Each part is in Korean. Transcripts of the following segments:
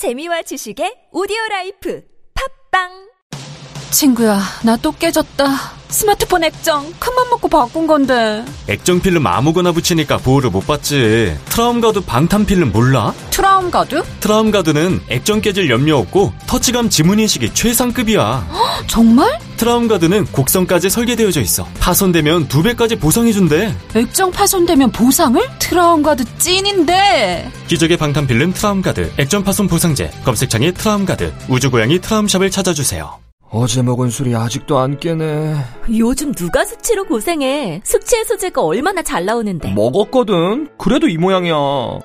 재미와 지식의 오디오라이프 팝빵. 친구야, 나 또 깨졌다. 스마트폰 액정 큰맘 먹고 바꾼 건데. 액정 필름 아무거나 붙이니까 보호를 못 받지. 트라움가드 방탄 필름 몰라? 트라움가드? 트라움가드는 액정 깨질 염려 없고 터치감 지문인식이 최상급이야. 허, 정말? 트라움가드는 곡선까지 설계되어져 있어. 파손되면 2배까지 보상해준대. 액정 파손되면 보상을? 트라움가드 찐인데. 기적의 방탄 필름 트라움가드 액정 파손 보상제. 검색창에 트라움가드, 우주고양이 트라움샵을 찾아주세요. 어제 먹은 술이 아직도 안 깨네. 요즘 누가 숙취로 고생해. 숙취 해소제가 얼마나 잘 나오는데. 먹었거든. 그래도 이 모양이야.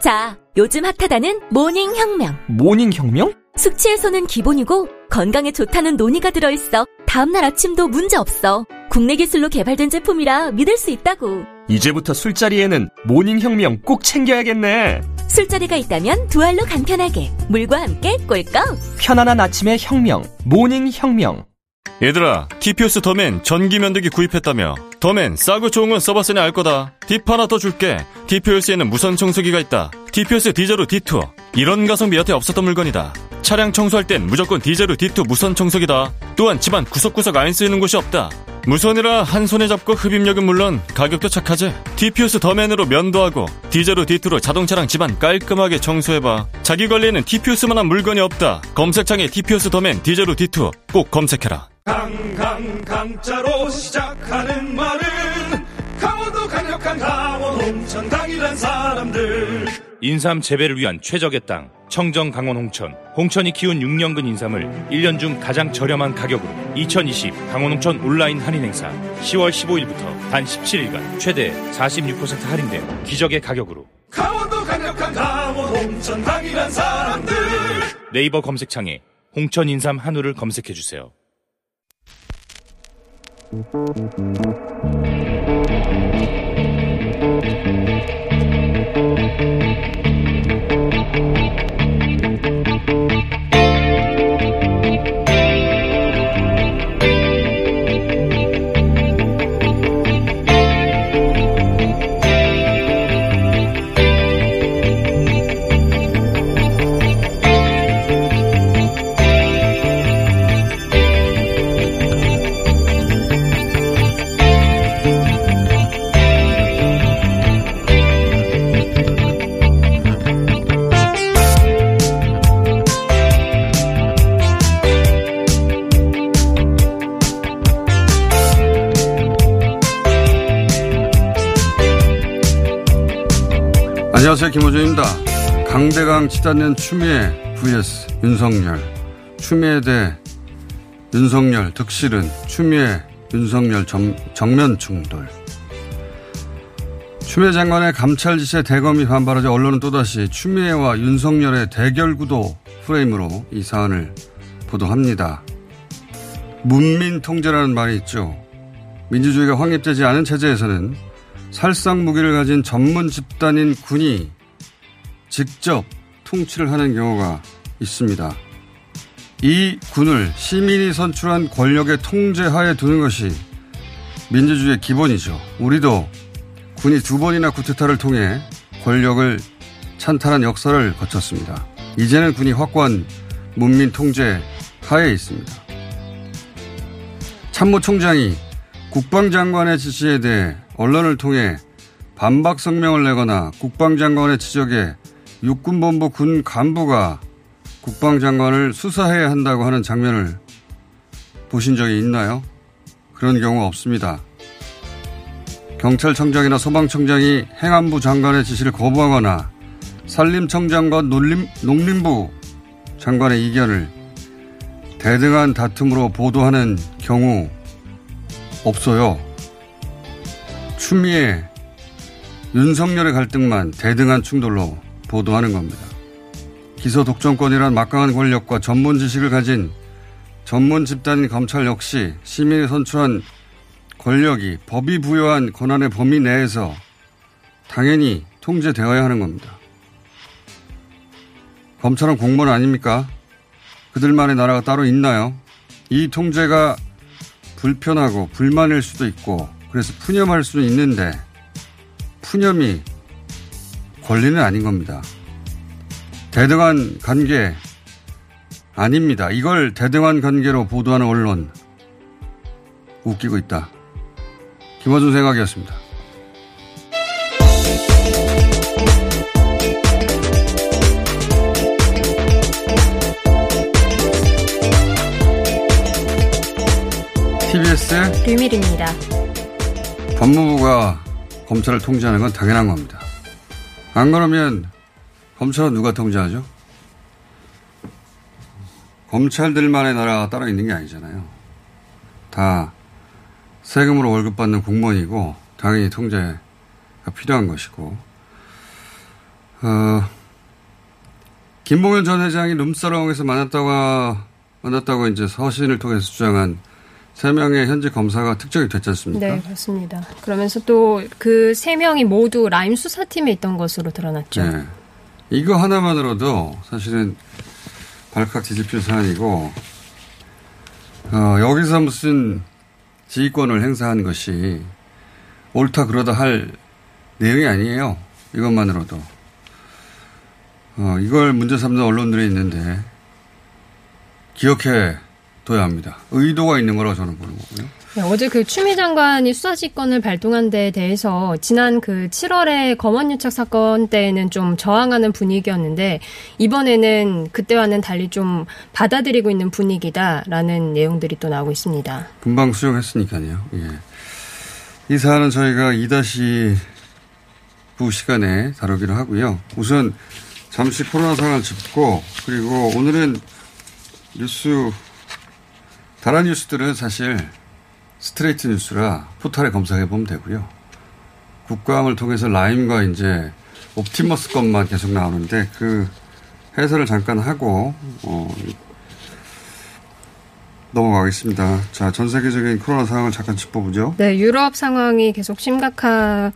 자, 요즘 핫하다는 모닝혁명. 모닝혁명? 숙취 해소는 기본이고 건강에 좋다는 논의가 들어있어. 다음날 아침도 문제없어. 국내 기술로 개발된 제품이라 믿을 수 있다고. 이제부터 술자리에는 모닝혁명 꼭 챙겨야겠네. 술자리가 있다면 두 알로 간편하게 물과 함께 꿀꺽. 편안한 아침의 혁명, 모닝혁명. 얘들아, TPS 더맨 전기면도기 구입했다며. 더맨 싸고 좋은 건 써봤으니 알 거다. 팁 하나 더 줄게. TPS에는 무선 청소기가 있다. DPS 디저로 D2. 이런 가성비 여태 없었던 물건이다. 차량 청소할 땐 무조건 디저로 D2 무선 청소기다. 또한 집안 구석구석 안 쓰이는 곳이 없다. 무선이라 한 손에 잡고 흡입력은 물론 가격도 착하지. DPS 더맨으로 면도하고 디저로 D2로 자동차랑 집안 깔끔하게 청소해봐. 자기관리에는 DPS만한 물건이 없다. 검색창에 DPS 더맨 디저로 D2 꼭 검색해라. 강자로 시작하는 말은 강원도 강력한 강원홍천 강이란 사람들. 인삼 재배를 위한 최적의 땅 청정 강원홍천. 홍천이 키운 6년근 인삼을 1년 중 가장 저렴한 가격으로. 2020 강원홍천 온라인 할인행사 10월 15일부터 단 17일간 최대 46% 할인된 기적의 가격으로. 강원도 강력한 강원홍천 강이란 사람들. 네이버 검색창에 홍천인삼 한우를 검색해주세요. 안녕하세요, 김어준입니다. 강대강 치닫는 추미애 vs 윤석열. 추미애 대 윤석열 득실은. 추미애 윤석열 정면 충돌. 추미애 장관의 감찰 지시에 대검이 반발하자 언론은 또다시 추미애와 윤석열의 대결 구도 프레임으로 이 사안을 보도합니다. 문민 통제라는 말이 있죠. 민주주의가 확립되지 않은 체제에서는 살상 무기를 가진 전문 집단인 군이 직접 통치를 하는 경우가 있습니다. 이 군을 시민이 선출한 권력의 통제하에 두는 것이 민주주의의 기본이죠. 우리도 군이 2번이나 쿠데타를 통해 권력을 찬탈한 역사를 거쳤습니다. 이제는 군이 확고한 문민 통제 하에 있습니다. 참모총장이 국방장관의 지시에 대해 언론을 통해 반박 성명을 내거나 국방장관의 지적에 육군본부 군 간부가 국방장관을 수사해야 한다고 하는 장면을 보신 적이 있나요? 그런 경우 없습니다. 경찰청장이나 소방청장이 행안부 장관의 지시를 거부하거나 산림청장과 농림부 장관의 이견을 대등한 다툼으로 보도하는 경우 없어요. 추미애, 윤석열의 갈등만 대등한 충돌로 보도하는 겁니다. 기소 독점권이란 막강한 권력과 전문 지식을 가진 전문 집단인 검찰 역시 시민이 선출한 권력이 법이 부여한 권한의 범위 내에서 당연히 통제되어야 하는 겁니다. 검찰은 공무원 아닙니까? 그들만의 나라가 따로 있나요? 이 통제가 불편하고 불만일 수도 있고 그래서 푸념할 수는 있는데 푸념이 권리는 아닌 겁니다. 대등한 관계 아닙니다. 이걸 대등한 관계로 보도하는 언론 웃기고 있다. 김어준 생각이었습니다. TBS 류밀희입니다. 법무부가 검찰을 통제하는 건 당연한 겁니다. 안 그러면 검찰은 누가 통제하죠? 검찰들만의 나라가 따로 있는 게 아니잖아요. 다 세금으로 월급 받는 공무원이고 당연히 통제가 필요한 것이고 김봉현 전 회장이 룸사롱에서 만났다고 이제 서신을 통해서 주장한 3명의 현직 검사가 특정이 됐지 않습니까? 네, 그렇습니다. 그러면서 또 그 3명이 모두 라임 수사팀에 있던 것으로 드러났죠. 네. 이거 하나만으로도 사실은 발칵 뒤집힐 사안이고 여기서 무슨 지휘권을 행사한 것이 옳다 그러다 할 내용이 아니에요. 이것만으로도. 이걸 문제 삼는 언론들이 있는데 기억해둬야 합니다. 의도가 있는 거라고 저는 보는 거고요. 네, 어제 그 추미애 장관이 수사지휘권을 발동한 데에 대해서 지난 그 7월에 검언유착 사건 때에는 좀 저항하는 분위기였는데 이번에는 그때와는 달리 좀 받아들이고 있는 분위기다라는 내용들이 또 나오고 있습니다. 금방 수용했으니까요. 예. 이 사안은 저희가 2-9 시간에 다루기로 하고요. 우선 잠시 코로나 상황을 짚고 그리고 오늘은 다른 뉴스들은 사실 스트레이트 뉴스라 포털에 검색해보면 되고요. 국감을 통해서 라임과 이제 옵티머스 것만 계속 나오는데 그 해설을 잠깐 하고 넘어가겠습니다. 자, 전 세계적인 코로나 상황을 잠깐 짚어보죠. 네, 유럽 상황이 계속 심각합니다.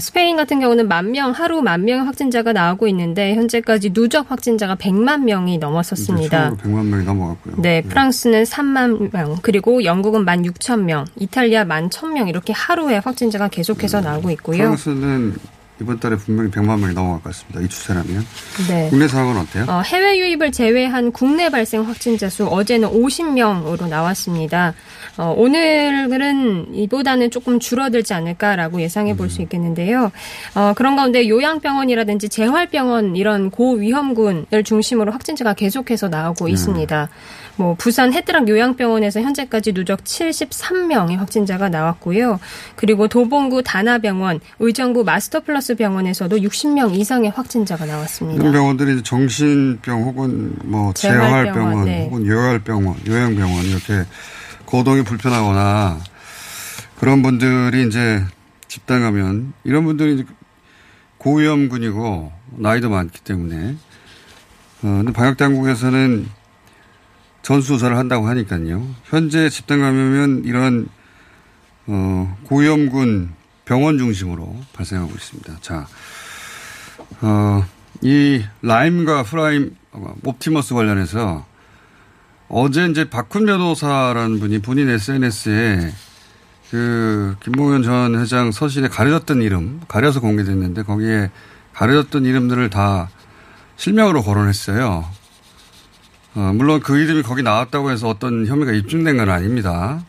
스페인 같은 경우는 1만 명, 하루 1만 명의 확진자가 나오고 있는데 현재까지 누적 확진자가 100만 명이 넘었었습니다. 네, 100만 명이 넘어갔고요. 네, 프랑스는 3만 명, 그리고 영국은 16,000명, 이탈리아 11,000명 이렇게 하루에 확진자가 계속해서 나오고 있고요. 프랑스는 이번 달에 분명히 100만 명이 넘어갈 것 같습니다. 이 추세라면. 네. 국내 상황은 어때요? 해외 유입을 제외한 국내 발생 확진자 수 어제는 50명으로 나왔습니다. 오늘은 이보다는 조금 줄어들지 않을까라고 예상해 볼 수 있겠는데요. 그런 가운데 요양병원이라든지 재활병원 이런 고위험군을 중심으로 확진자가 계속해서 나오고 있습니다. 뭐 부산 해뜨락 요양병원에서 현재까지 누적 73명의 확진자가 나왔고요. 그리고 도봉구 다나병원, 의정부 마스터플러스 병원에서도 60명 이상의 확진자가 나왔습니다. 이런 병원들이 정신병 혹은 뭐 재활병원 네. 혹은 요양병원 이렇게 거동이 불편하거나 그런 분들이 이제 집단 감염 이런 분들이 고위험군이고 나이도 많기 때문에 근데 방역 당국에서는 전수조사를 한다고 하니까요. 현재 집단 감염은 이런 고위험군 병원 중심으로 발생하고 있습니다. 자, 이 라임과 프라임 옵티머스 관련해서 어제 이제 박훈 변호사라는 분이 본인 SNS에 그 김봉현 전 회장 서신에 가려졌던 이름 가려서 공개됐는데 거기에 가려졌던 이름들을 다 실명으로 거론했어요. 물론 그 이름이 거기 나왔다고 해서 어떤 혐의가 입증된 건 아닙니다.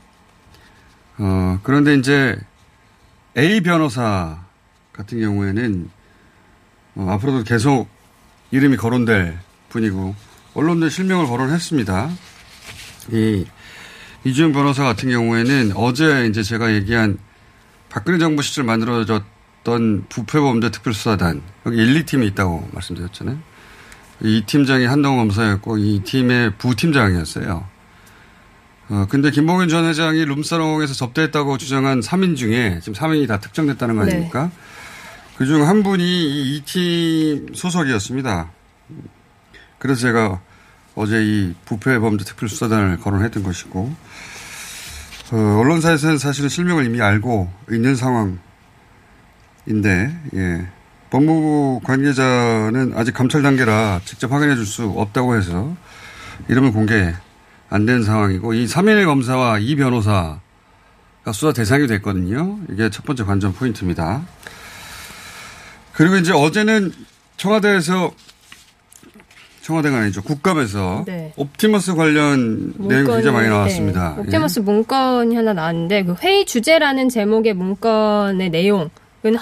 그런데 이제 A 변호사 같은 경우에는 앞으로도 계속 이름이 거론될 분이고 언론들 실명을 거론했습니다. 이주영 변호사 같은 경우에는 어제 이제 제가 얘기한 박근혜 정부 시절 만들어졌던 부패범죄 특별수사단 여기 1, 2팀이 있다고 말씀드렸잖아요. 이 팀장이 한동훈 검사였고 이 팀의 부팀장이었어요. 근데 김봉현 전 회장이 룸사롱에서 접대했다고 주장한 3인 중에 지금 3인이 다 특정됐다는 거 아닙니까? 네. 그중 한 분이 이 팀 소속이었습니다. 그래서 제가 어제 이 부패범죄 특별수사단을 거론했던 것이고 언론사에서는 사실은 실명을 이미 알고 있는 상황인데 예. 법무부 관계자는 아직 감찰 단계라 직접 확인해 줄 수 없다고 해서 이름을 공개 안 된 상황이고 이 3인의 검사와 이 변호사가 수사 대상이 됐거든요. 이게 첫 번째 관전 포인트입니다. 그리고 이제 어제는 청와대에서 청와대가 아니죠. 국감에서 네. 옵티머스 관련 문건, 내용이 굉장히 많이 나왔습니다. 네. 옵티머스 예. 문건이 하나 나왔는데 그 회의 주제라는 제목의 문건의 내용은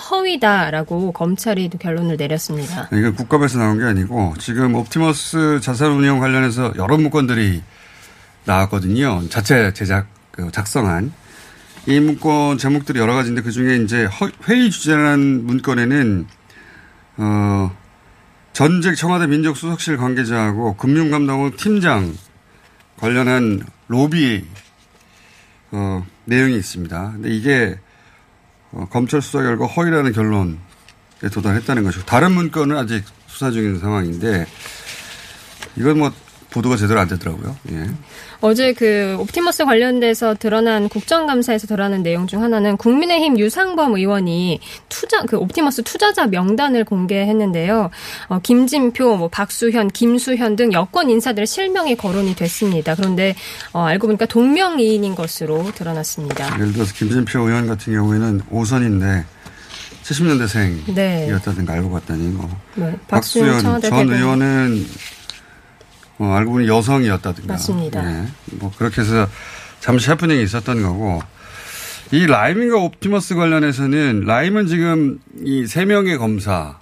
허위다라고 검찰이 또 결론을 내렸습니다. 이건 국감에서 나온 게 아니고 지금 옵티머스 자산운용 관련해서 여러 문건들이 나왔거든요. 자체 작성한. 이 문건 제목들이 여러 가지인데 그중에 이제 회의 주제라는 문건에는 전직 청와대 민정수석실 관계자하고 금융감독원 팀장 관련한 로비 내용이 있습니다. 근데 이게 검찰 수사 결과 허위라는 결론에 도달했다는 것이고 다른 문건은 아직 수사 중인 상황인데 이건 뭐 보도가 제대로 안 되더라고요. 예. 어제 그 옵티머스 관련돼서 드러난 국정감사에서 드러난 내용 중 하나는 국민의힘 유상범 의원이 옵티머스 투자자 명단을 공개했는데요. 김진표, 박수현, 김수현 등 여권 인사들의 실명이 거론이 됐습니다. 그런데 알고 보니까 동명이인인 것으로 드러났습니다. 예를 들어서 김진표 의원 같은 경우에는 5선인데 70년대생이었다든가 네. 알고 봤다니 뭐. 네. 박수현 전 의원은 알고 보니 여성이었다든가. 맞습니다. 네. 뭐, 그렇게 해서 잠시 해프닝이 있었던 거고. 이 라임과 옵티머스 관련해서는 라임은 지금 이 세 명의 검사,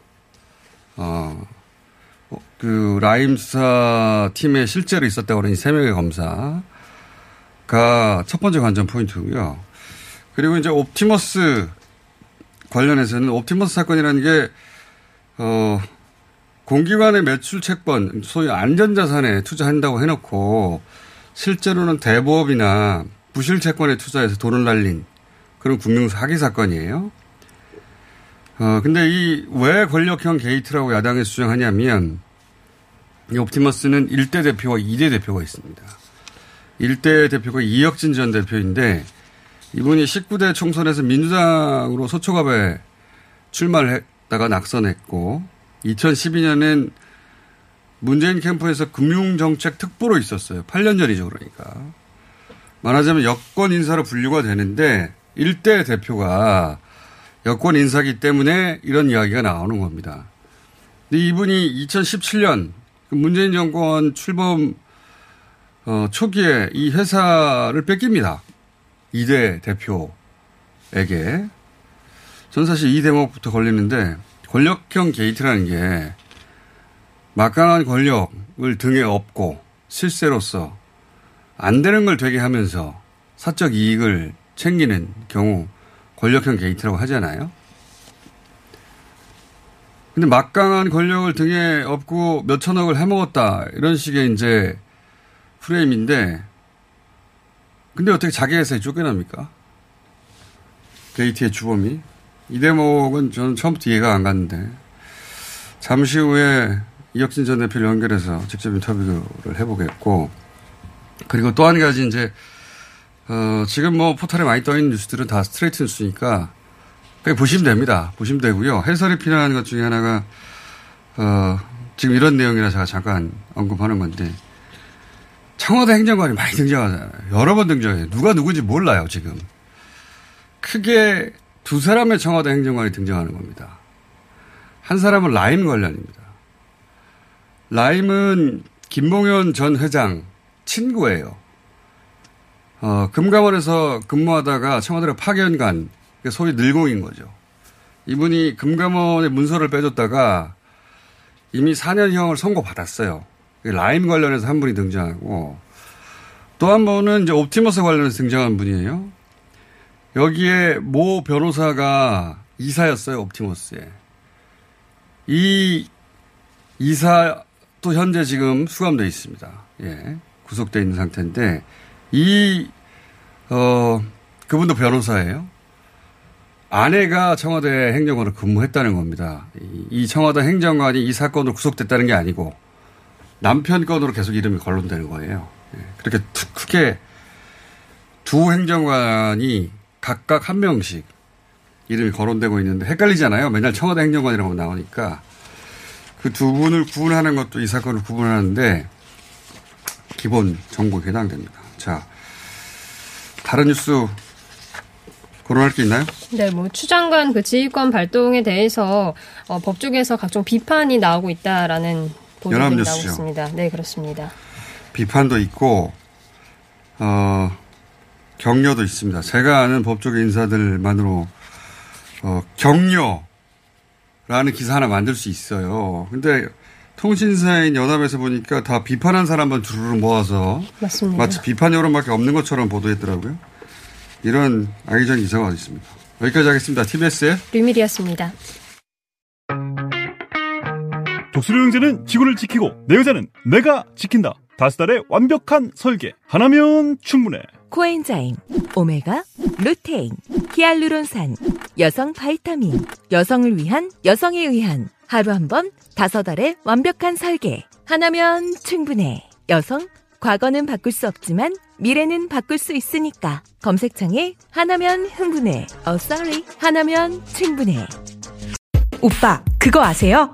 그 라임 수사 팀에 실제로 있었다고 하는 이 세 명의 검사가 첫 번째 관전 포인트고요. 그리고 이제 옵티머스 관련해서는 옵티머스 사건이라는 게, 공기관의 매출 채권, 소위 안전자산에 투자한다고 해놓고 실제로는 대부업이나 부실 채권에 투자해서 돈을 날린 그런 금융 사기 사건이에요. 근데 이 왜 권력형 게이트라고 야당에서 주장하냐면 이 옵티머스는 1대 대표와 2대 대표가 있습니다. 1대 대표가 이혁진 전 대표인데 이분이 19대 총선에서 민주당으로 소초갑에 출마를 했다가 낙선했고 2012년엔 문재인 캠프에서 금융정책 특보로 있었어요. 8년 전이죠, 그러니까. 말하자면 여권 인사로 분류가 되는데 1대 대표가 여권 인사기 때문에 이런 이야기가 나오는 겁니다. 근데 이분이 2017년 문재인 정권 출범 초기에 이 회사를 뺏깁니다. 2대 대표에게. 전 사실 이 대목부터 걸리는데 권력형 게이트라는 게 막강한 권력을 등에 업고 실세로서 안 되는 걸 되게 하면서 사적 이익을 챙기는 경우 권력형 게이트라고 하잖아요. 근데 막강한 권력을 등에 업고 몇 천억을 해먹었다. 이런 식의 이제 프레임인데 근데 어떻게 자기 회사에 쫓겨납니까? 게이트의 주범이. 이 대목은 저는 처음부터 이해가 안 갔는데 잠시 후에 이혁진 전 대표를 연결해서 직접 인터뷰를 해보겠고 그리고 또 한 가지 이제 지금 뭐 포털에 많이 떠 있는 뉴스들은 다 스트레이트 뉴스니까 그냥 보시면 됩니다. 보시면 되고요. 해설이 필요한 것 중에 하나가 지금 이런 내용이라 제가 잠깐 언급하는 건데 청와대 행정관이 많이 등장하잖아요. 여러 번 등장해요. 누가 누군지 몰라요 지금. 크게 두 사람의 청와대 행정관이 등장하는 겁니다. 한 사람은 라임 관련입니다. 라임은 김봉현 전 회장 친구예요. 금감원에서 근무하다가 청와대로 파견 간 소위 늘공인 거죠. 이분이 금감원의 문서를 빼줬다가 이미 4년형을 선고받았어요. 라임 관련해서 한 분이 등장하고 또 한 분은 이제 옵티머스 관련해서 등장한 분이에요. 여기에 모 변호사가 이사였어요. 옵티머스에. 이 이사도 현재 지금 수감되어 있습니다. 예, 구속되어 있는 상태인데 그분도 변호사예요. 아내가 청와대 행정관으로 근무했다는 겁니다. 이 청와대 행정관이 이 사건으로 구속됐다는 게 아니고 남편 건으로 계속 이름이 거론되는 거예요. 예, 그렇게 크게 두 행정관이 각각 한 명씩 이름이 거론되고 있는데 헷갈리잖아요. 맨날 청와대 행정관이라고 나오니까. 그 두 분을 구분하는 것도 이 사건을 구분하는데 기본 정보에 해당됩니다. 자, 다른 뉴스 거론할 게 있나요? 네, 추 장관 지휘권 발동에 대해서 법조계에서 각종 비판이 나오고 있다라는 보도들이 나오고 있습니다. 네, 그렇습니다. 비판도 있고 격려도 있습니다. 제가 아는 법조계 인사들만으로 격려라는 기사 하나 만들 수 있어요. 근데 통신사인 연합에서 보니까 다 비판한 사람만 두루루 모아서 맞습니다. 마치 비판 여론밖에 없는 것처럼 보도했더라고요. 이런 악의적 기사가 어디 있습니까? 여기까지 하겠습니다. TBS의 류미리였습니다. 독수리 형제는 지구를 지키고 내 여자는 내가 지킨다. 다스달의 완벽한 설계. 하나면 충분해. 코엔자임, 오메가, 루테인, 히알루론산, 여성 바이타민, 여성을 위한 여성에 의한 하루 한 번 5달의 완벽한 설계. 하나면 충분해. 여성, 과거는 바꿀 수 없지만 미래는 바꿀 수 있으니까. 검색창에 하나면 흥분해. 하나면 충분해. 오빠, 그거 아세요?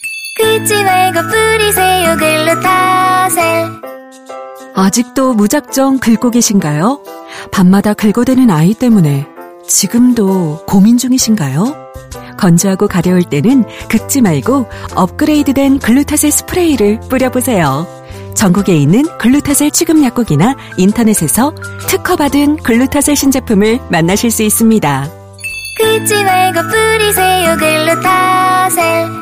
긁지 말고 뿌리세요, 글루타셀. 아직도 무작정 긁고 계신가요? 밤마다 긁어대는 아이 때문에 지금도 고민 중이신가요? 건조하고 가려울 때는 긁지 말고 업그레이드된 글루타셀 스프레이를 뿌려보세요. 전국에 있는 글루타셀 취급약국이나 인터넷에서 특허받은 글루타셀 신제품을 만나실 수 있습니다. 긁지 말고 뿌리세요, 글루타셀.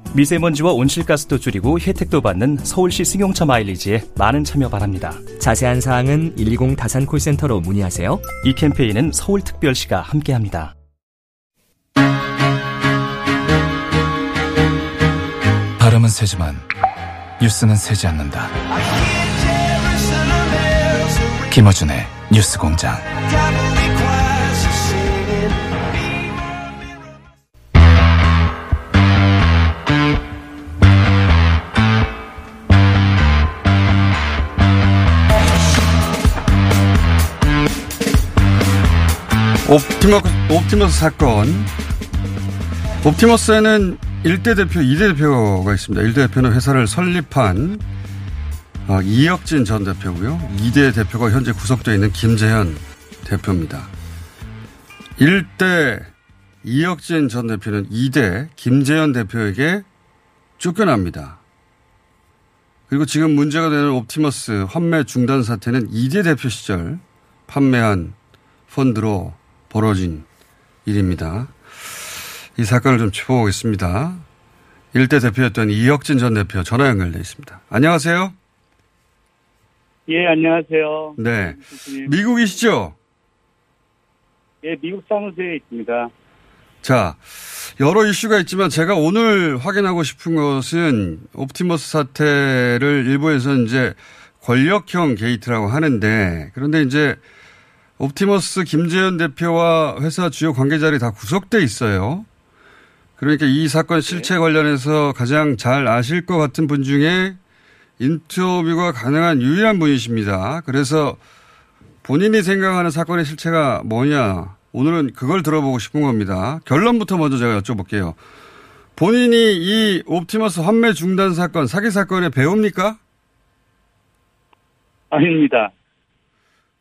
미세먼지와 온실가스도 줄이고 혜택도 받는 서울시 승용차 마일리지에 많은 참여 바랍니다. 자세한 사항은 120 다산 콜센터로 문의하세요. 이 캠페인은 서울특별시가 함께합니다. 바람은 세지만 뉴스는 세지 않는다. 김어준의 뉴스공장. 옵티머스 사건. 옵티머스에는 1대 대표, 2대 대표가 있습니다. 1대 대표는 회사를 설립한 이혁진 전 대표고요. 2대 대표가 현재 구속되어 있는 김재현 대표입니다. 1대 이혁진 전 대표는 2대 김재현 대표에게 쫓겨납니다. 그리고 지금 문제가 되는 옵티머스 환매 중단 사태는 2대 대표 시절 판매한 펀드로 벌어진 일입니다. 이 사건을 좀 짚어보겠습니다. 1대 대표였던 이혁진 전 대표 전화 연결돼 있습니다. 안녕하세요. 예, 안녕하세요. 네, 교수님. 미국이시죠? 예, 미국 사무소에 있습니다. 자, 여러 이슈가 있지만 제가 오늘 확인하고 싶은 것은 옵티머스 사태를 일부에서는 이제 권력형 게이트라고 하는데, 그런데 이제 옵티머스 김재현 대표와 회사 주요 관계자들이 다 구속돼 있어요. 그러니까 이 사건 실체 관련해서 가장 잘 아실 것 같은 분 중에 인터뷰가 가능한 유일한 분이십니다. 그래서 본인이 생각하는 사건의 실체가 뭐냐, 오늘은 그걸 들어보고 싶은 겁니다. 결론부터 먼저 제가 여쭤볼게요. 본인이 이 옵티머스 환매 중단 사건, 사기 사건의 배우입니까? 아닙니다.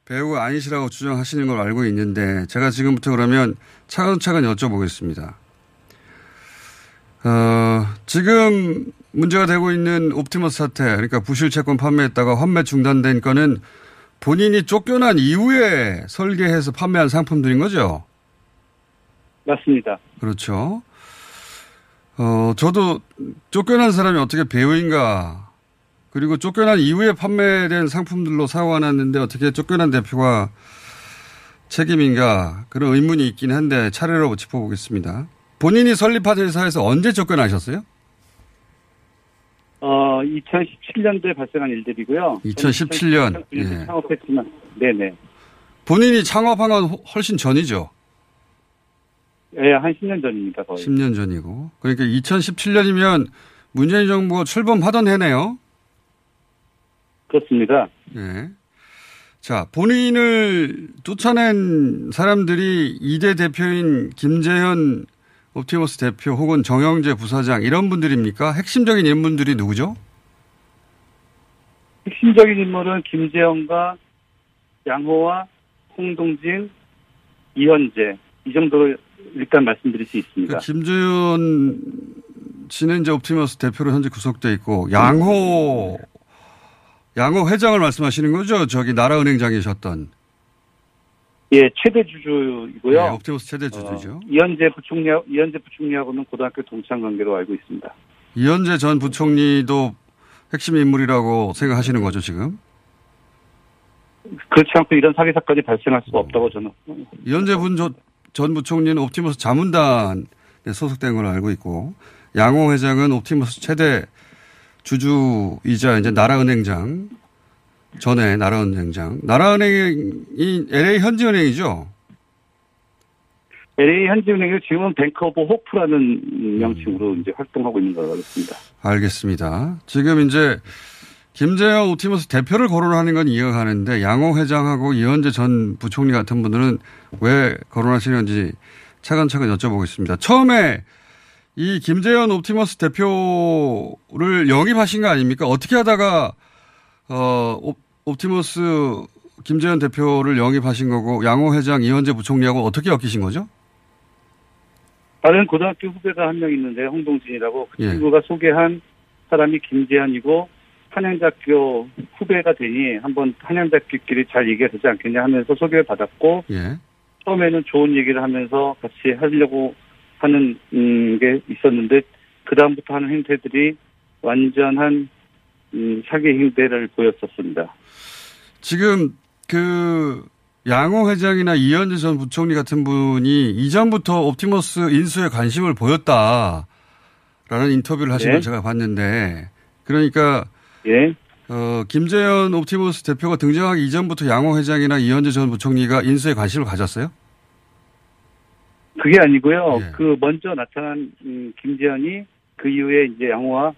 배우가 아니시라고 주장하시는 걸 알고 있는데 제가 지금부터 그러면 차근차근 여쭤보겠습니다. 지금 문제가 되고 있는 옵티머스 사태, 그러니까 부실 채권 판매했다가 환매 중단된 거는 본인이 쫓겨난 이후에 설계해서 판매한 상품들인 거죠? 맞습니다. 그렇죠. 저도 쫓겨난 사람이 어떻게 배우인가 그리고 쫓겨난 이후에 판매된 상품들로 사와놨는데 어떻게 쫓겨난 대표가 책임인가 그런 의문이 있긴 한데 차례로 짚어보겠습니다. 본인이 설립한 회사에서 언제 쫓겨나셨어요? 2017년도에 발생한 일들이고요. 2017년. 예. 창업했지만, 네네. 본인이 창업한 건 훨씬 전이죠? 예, 한 10년 전입니다. 거의. 10년 전이고. 그러니까 2017년이면 문재인 정부가 출범하던 해네요. 그렇습니다. 예. 자, 본인을 쫓아낸 사람들이 2대 대표인 김재현 옵티머스 대표 혹은 정영재 부사장 이런 분들입니까? 핵심적인 인물들이 누구죠? 핵심적인 인물은 김재현과 양호와 홍동진, 이현재 이 정도로 일단 말씀드릴 수 있습니다. 그러니까 김재현 씨는 이제 옵티머스 대표로 현재 구속돼 있고 양호 회장을 말씀하시는 거죠? 저기 나라은행장이셨던. 예, 최대 주주이고요. 네, 옵티머스 최대 주주죠. 이현재 부총리하고는 고등학교 동창 관계로 알고 있습니다. 이현재 전 부총리도 핵심 인물이라고 생각하시는 거죠, 지금? 그렇지 않고 이런 사기 사건이 발생할 수가 없다고 저는. 이현재 전 부총리는 옵티머스 자문단에 소속된 걸로 알고 있고, 양호 회장은 옵티머스 최대 주주이자 이제 나라은행장, 전에 나라은행장. 나라은행이 LA 현지은행이죠? LA 현지은행이 지금은 뱅크 오브 호프라는 명칭으로 이제 활동하고 있는 걸로 알겠습니다. 알겠습니다. 지금 이제 김재현 옵티머스 대표를 거론하는 건 이해하는데 양호 회장하고 이현재 전 부총리 같은 분들은 왜 거론하시는지 차근차근 여쭤보겠습니다. 처음에 이 김재현 옵티머스 대표를 영입하신 거 아닙니까? 어떻게 하다가 옵티머스 김재현 대표를 영입하신 거고 양호 회장 이현재 부총리하고 어떻게 엮이신 거죠? 다른 고등학교 후배가 한 명 있는데 홍동진이라고 그 친구가 소개한 사람이 김재현이고 한양대학교 후배가 되니 한번 한양대학교끼리 잘 얘기가 되지 않겠냐 하면서 소개를 받았고 처음에는 좋은 얘기를 하면서 같이 하려고 하는 게 있었는데 그 다음부터 하는 행태들이 완전한 사기 행태를 보였었습니다. 지금 그 양호 회장이나 이현재 전 부총리 같은 분이 이전부터 옵티머스 인수에 관심을 보였다라는 인터뷰를 하신 걸 제가 봤는데 그러니까 김재현 옵티머스 대표가 등장하기 이전부터 양호 회장이나 이현재 전 부총리가 인수에 관심을 가졌어요? 그게 아니고요. 그 먼저 나타난 김재현이 그 이후에 이제 양호와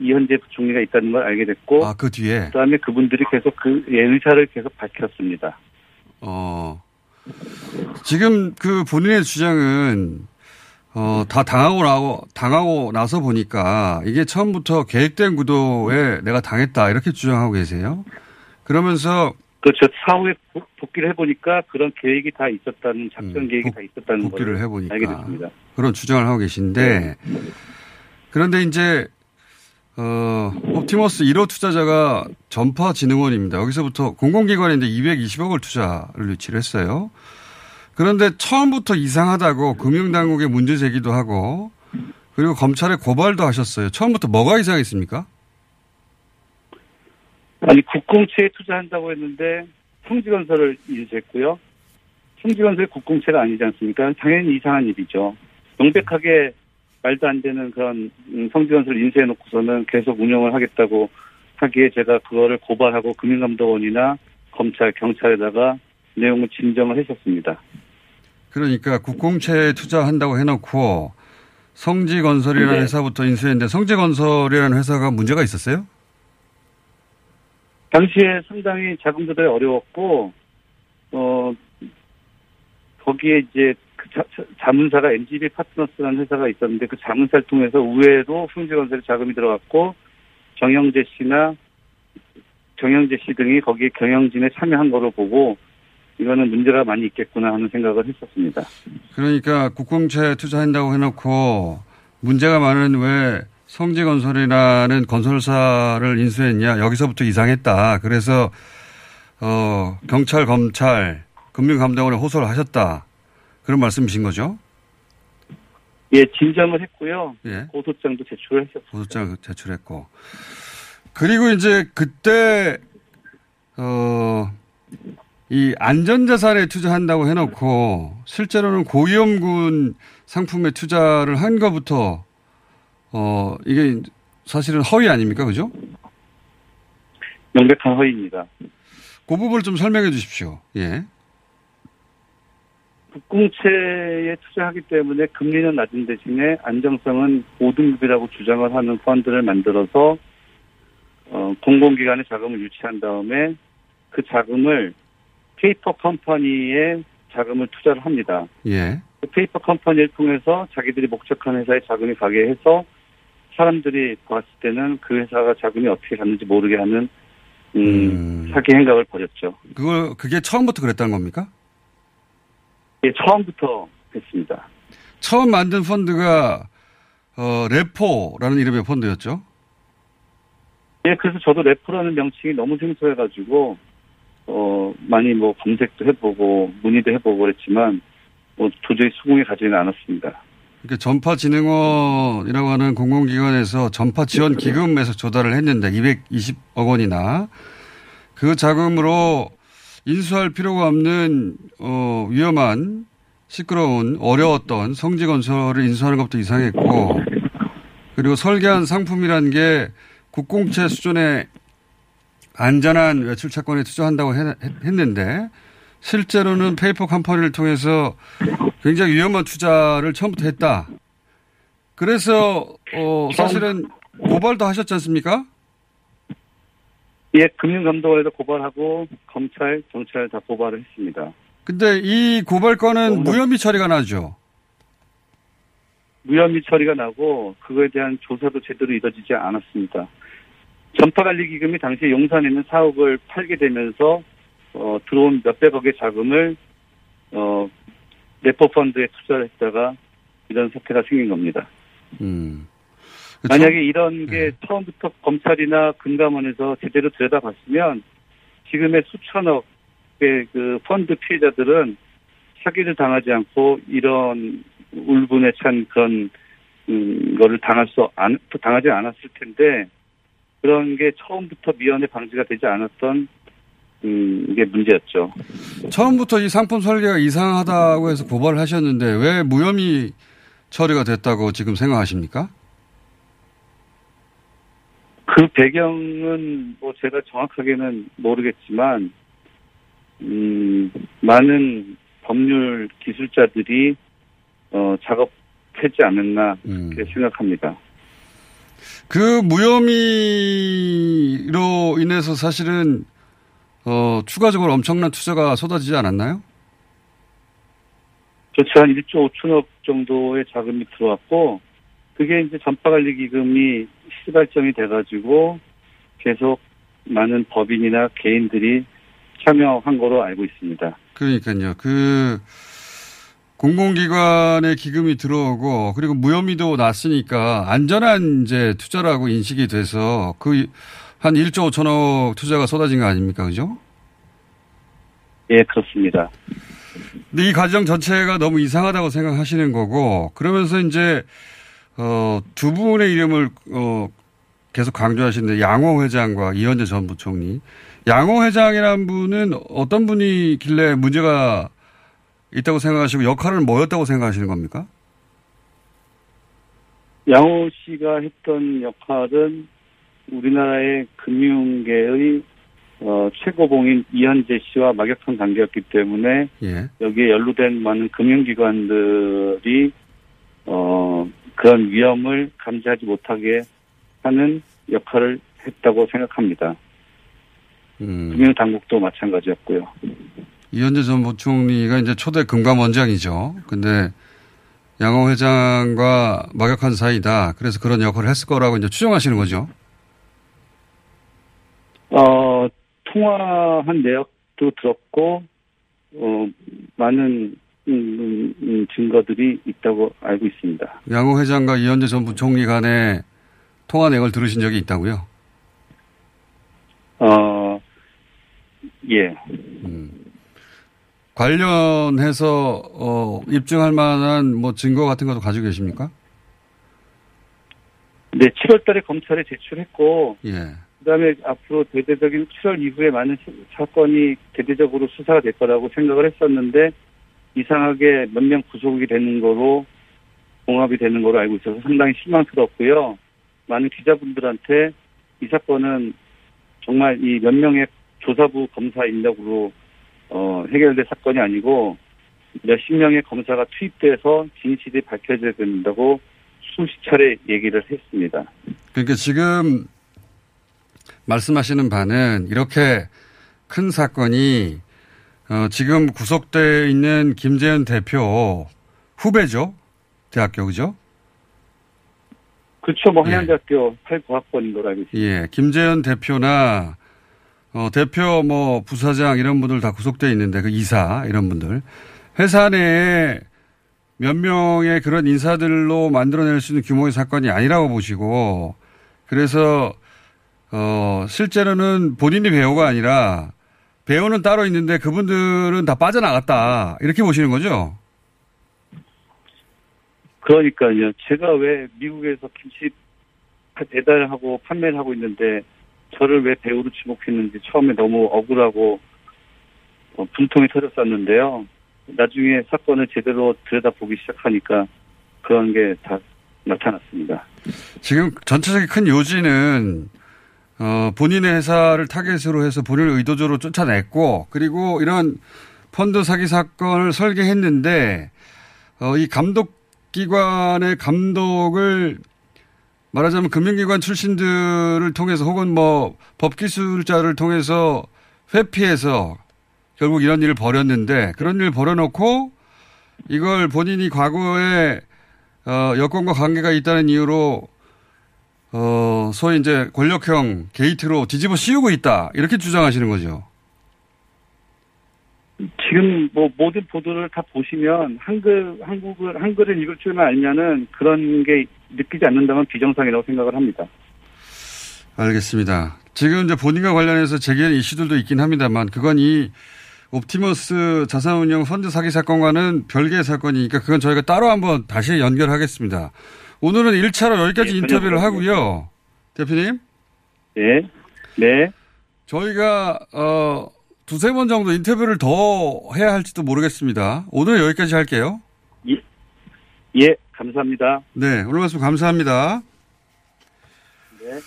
이현재 부총리가 있다는 걸 알게 됐고, 아, 그 뒤에 그다음에 그분들이 계속 그 의사를 계속 밝혔습니다. 지금 그 본인의 주장은 다 당하고 나서 보니까 이게 처음부터 계획된 구도에 내가 당했다 이렇게 주장하고 계세요. 그러면서 그렇죠. 사후에 복귀를 해보니까 그런 계획이 다 있었다는 작전 계획이 다 있었다는 걸 복귀를 해보니까 알게 됐습니다. 그런 주장을 하고 계신데 그런데 이제. 옵티머스 1호 투자자가 전파진흥원입니다. 여기서부터 공공기관인데 220억을 투자를 유치를 했어요. 그런데 처음부터 이상하다고 금융당국에 문제 제기도 하고 그리고 검찰에 고발도 하셨어요. 처음부터 뭐가 이상했습니까? 아니 국공채에 투자한다고 했는데 성지건설을 인수했고요. 성지건설이 국공채가 아니지 않습니까? 당연히 이상한 일이죠. 명백하게 말도 안 되는 그런 성지건설을 인수해놓고서는 계속 운영을 하겠다고 하기에 제가 그거를 고발하고 금융감독원이나 검찰, 경찰에다가 내용을 진정을 했었습니다. 그러니까 국공채에 투자한다고 해놓고 성지건설이라는 회사부터 인수했는데 성지건설이라는 회사가 문제가 있었어요? 당시에 상당히 자금 조달이 어려웠고 거기에 이제 자문사가 MGB 파트너스라는 회사가 있었는데 그 자문사를 통해서 우회로 성지건설에 자금이 들어갔고 정영재 씨 등이 거기에 경영진에 참여한 거로 보고 이거는 문제가 많이 있겠구나 하는 생각을 했었습니다. 그러니까 국공채에 투자한다고 해놓고 문제가 많은 왜 성지건설이라는 건설사를 인수했냐 여기서부터 이상했다. 그래서 경찰, 검찰, 금융감독원에 호소를 하셨다. 그런 말씀이신 거죠? 예, 진정을 했고요. 고소장도 제출을 했었습니다. 고소장 제출했고. 그리고 이제 그때 이 안전자산에 투자한다고 해놓고 실제로는 고위험군 상품에 투자를 한 것부터 이게 사실은 허위 아닙니까, 그죠? 명백한 허위입니다. 그 부분을 좀 설명해 주십시오. 예. 국공채에 투자하기 때문에 금리는 낮은 대신에 안정성은 5등급이라고 주장을 하는 펀드를 만들어서 공공기관의 자금을 유치한 다음에 그 자금을 페이퍼 컴퍼니에 자금을 투자를 합니다. 예. 그 페이퍼 컴퍼니를 통해서 자기들이 목적한 회사에 자금이 가게 해서 사람들이 봤을 때는 그 회사가 자금이 어떻게 갔는지 모르게 하는 사기 행각을 벌였죠. 그게 처음부터 그랬다는 겁니까? 예, 처음부터 했습니다. 처음 만든 펀드가 레포라는 이름의 펀드였죠? 예, 그래서 저도 레포라는 명칭이 너무 생소해가지고 많이 뭐 검색도 해보고 문의도 해보고 그랬지만 도저히 수긍이 가지는 않았습니다. 그러니까 전파진흥원이라고 하는 공공기관에서 전파지원기금에서 조달을 했는데 220억 원이나 그 자금으로 인수할 필요가 없는 위험한 시끄러운 어려웠던 성지건설을 인수하는 것도 이상했고 그리고 설계한 상품이라는 게 국공채 수준의 안전한 외출차권에 투자한다고 했는데 실제로는 페이퍼 컴퍼니를 통해서 굉장히 위험한 투자를 처음부터 했다. 그래서 사실은 고발도 하셨지 않습니까? 예, 금융감독원에도 고발하고 검찰, 경찰 다 고발을 했습니다. 근데 이 고발 건은 무혐의 처리가 나죠? 무혐의 처리가 나고 그거에 대한 조사도 제대로 이뤄지지 않았습니다. 전파관리기금이 당시 용산에 있는 사옥을 팔게 되면서 들어온 몇백억의 자금을 레포펀드에 투자를 했다가 이런 사태가 생긴 겁니다. 그쵸? 만약에 이런 게 처음부터 검찰이나 금감원에서 제대로 들여다봤으면 지금의 수천억의 그 펀드 피해자들은 사기를 당하지 않고 이런 울분에 찬 그런 거를 당하지 않았을 텐데 그런 게 처음부터 미연에 방지가 되지 않았던 이게 문제였죠. 처음부터 이 상품 설계가 이상하다고 해서 고발을 하셨는데 왜 무혐의 처리가 됐다고 지금 생각하십니까? 그 배경은 뭐 제가 정확하게는 모르겠지만 많은 법률 기술자들이 작업했지 않았나 그렇게 생각합니다. 그 무혐의로 인해서 사실은 추가적으로 엄청난 투자가 쏟아지지 않았나요? 그렇죠. 한 1조 5천억 정도의 자금이 들어왔고 그게 이제 전파관리기금이 시발점이 돼가지고 계속 많은 법인이나 개인들이 참여한 거로 알고 있습니다. 그러니까요. 공공기관의 기금이 들어오고 그리고 무혐의도 났으니까 안전한 이제 투자라고 인식이 돼서 그 한 1조 5천억 투자가 쏟아진 거 아닙니까? 그죠? 예, 그렇습니다. 근데 이 과정 전체가 너무 이상하다고 생각하시는 거고 그러면서 이제 두 분의 이름을 계속 강조하시는데 양호 회장과 이현재 전 부총리. 양호 회장이라는 분은 어떤 분이길래 문제가 있다고 생각하시고 역할은 뭐였다고 생각하시는 겁니까? 양호 씨가 했던 역할은 우리나라의 금융계의 최고봉인 이현재 씨와 막역한 관계였기 때문에 예. 여기에 연루된 많은 금융기관들이 그런 위험을 감지하지 못하게 하는 역할을 했다고 생각합니다. 금융당국도 마찬가지였고요. 이현재 전 부총리가 이제 초대 금감원장이죠. 근데 양호 회장과 막역한 사이다. 그래서 그런 역할을 했을 거라고 이제 추정하시는 거죠. 통화한 내역도 들었고, 많은 증거들이 있다고 알고 있습니다. 양호 회장과 이현재 전 부총리 간의 통화 내역을 들으신 적이 있다고요? 예. 관련해서 입증할 만한 뭐 증거 같은 것도 가지고 계십니까? 네, 7월달에 검찰에 제출했고, 예. 그다음에 앞으로 대대적인 7월 이후에 많은 사건이 대대적으로 수사가 될 거라고 생각을 했었는데 이상하게 몇 명 구속이 되는 거로 봉합이 되는 거로 알고 있어서 상당히 실망스럽고요. 많은 기자분들한테 이 사건은 정말 이 몇 명의 조사부 검사 인력으로 해결될 사건이 아니고 몇십 명의 검사가 투입돼서 진실이 밝혀져야 된다고 수십 차례 얘기를 했습니다. 그러니까 지금 말씀하시는 바는 이렇게 큰 사건이 지금 구속되어 있는 김재현 대표 후배죠? 대학교, 그죠? 그렇죠. 뭐 한양대학교 8-9학번인 걸 알고 있습니다. 예, 김재현 대표나 대표 뭐 부사장 이런 분들 다 구속되어 있는데 그 이사 이런 분들 회사 내에 몇 명의 그런 인사들로 만들어낼 수 있는 규모의 사건이 아니라고 보시고 그래서 실제로는 본인이 배우가 아니라 배우는 따로 있는데 그분들은 다 빠져나갔다 이렇게 보시는 거죠? 그러니까요. 제가 왜 미국에서 김치 배달하고 판매를 하고 있는데 저를 왜 배우로 지목했는지 처음에 너무 억울하고 분통이 터졌었는데요. 나중에 사건을 제대로 들여다보기 시작하니까 그런 게 다 나타났습니다. 지금 전체적인 큰 요지는 본인의 회사를 타겟으로 해서 본인을 의도적으로 쫓아냈고 그리고 이런 펀드 사기 사건을 설계했는데 이 감독기관의 감독을 말하자면 금융기관 출신들을 통해서 혹은 뭐 법기술자를 통해서 회피해서 결국 이런 일을 벌였는데 그런 일을 벌여놓고 이걸 본인이 과거에 여권과 관계가 있다는 이유로 소위 이제 권력형 게이트로 뒤집어 씌우고 있다 이렇게 주장하시는 거죠. 지금 뭐 모든 보도를 다 보시면 한글을 읽을 줄만 알면은 그런 게 느끼지 않는다면 비정상이라고 생각을 합니다. 알겠습니다. 지금 이제 본인과 관련해서 제기한 이슈들도 있긴 합니다만 그건 이 옵티머스 자산운용 펀드 사기 사건과는 별개의 사건이니까 그건 저희가 따로 한번 다시 연결하겠습니다. 오늘은 1차로 여기까지 인터뷰를 하고요. 대표님. 네. 네. 저희가, 두세 번 정도 인터뷰를 더 해야 할지도 모르겠습니다. 오늘 여기까지 할게요. 예, 감사합니다. 네. 오늘 말씀 감사합니다. 네.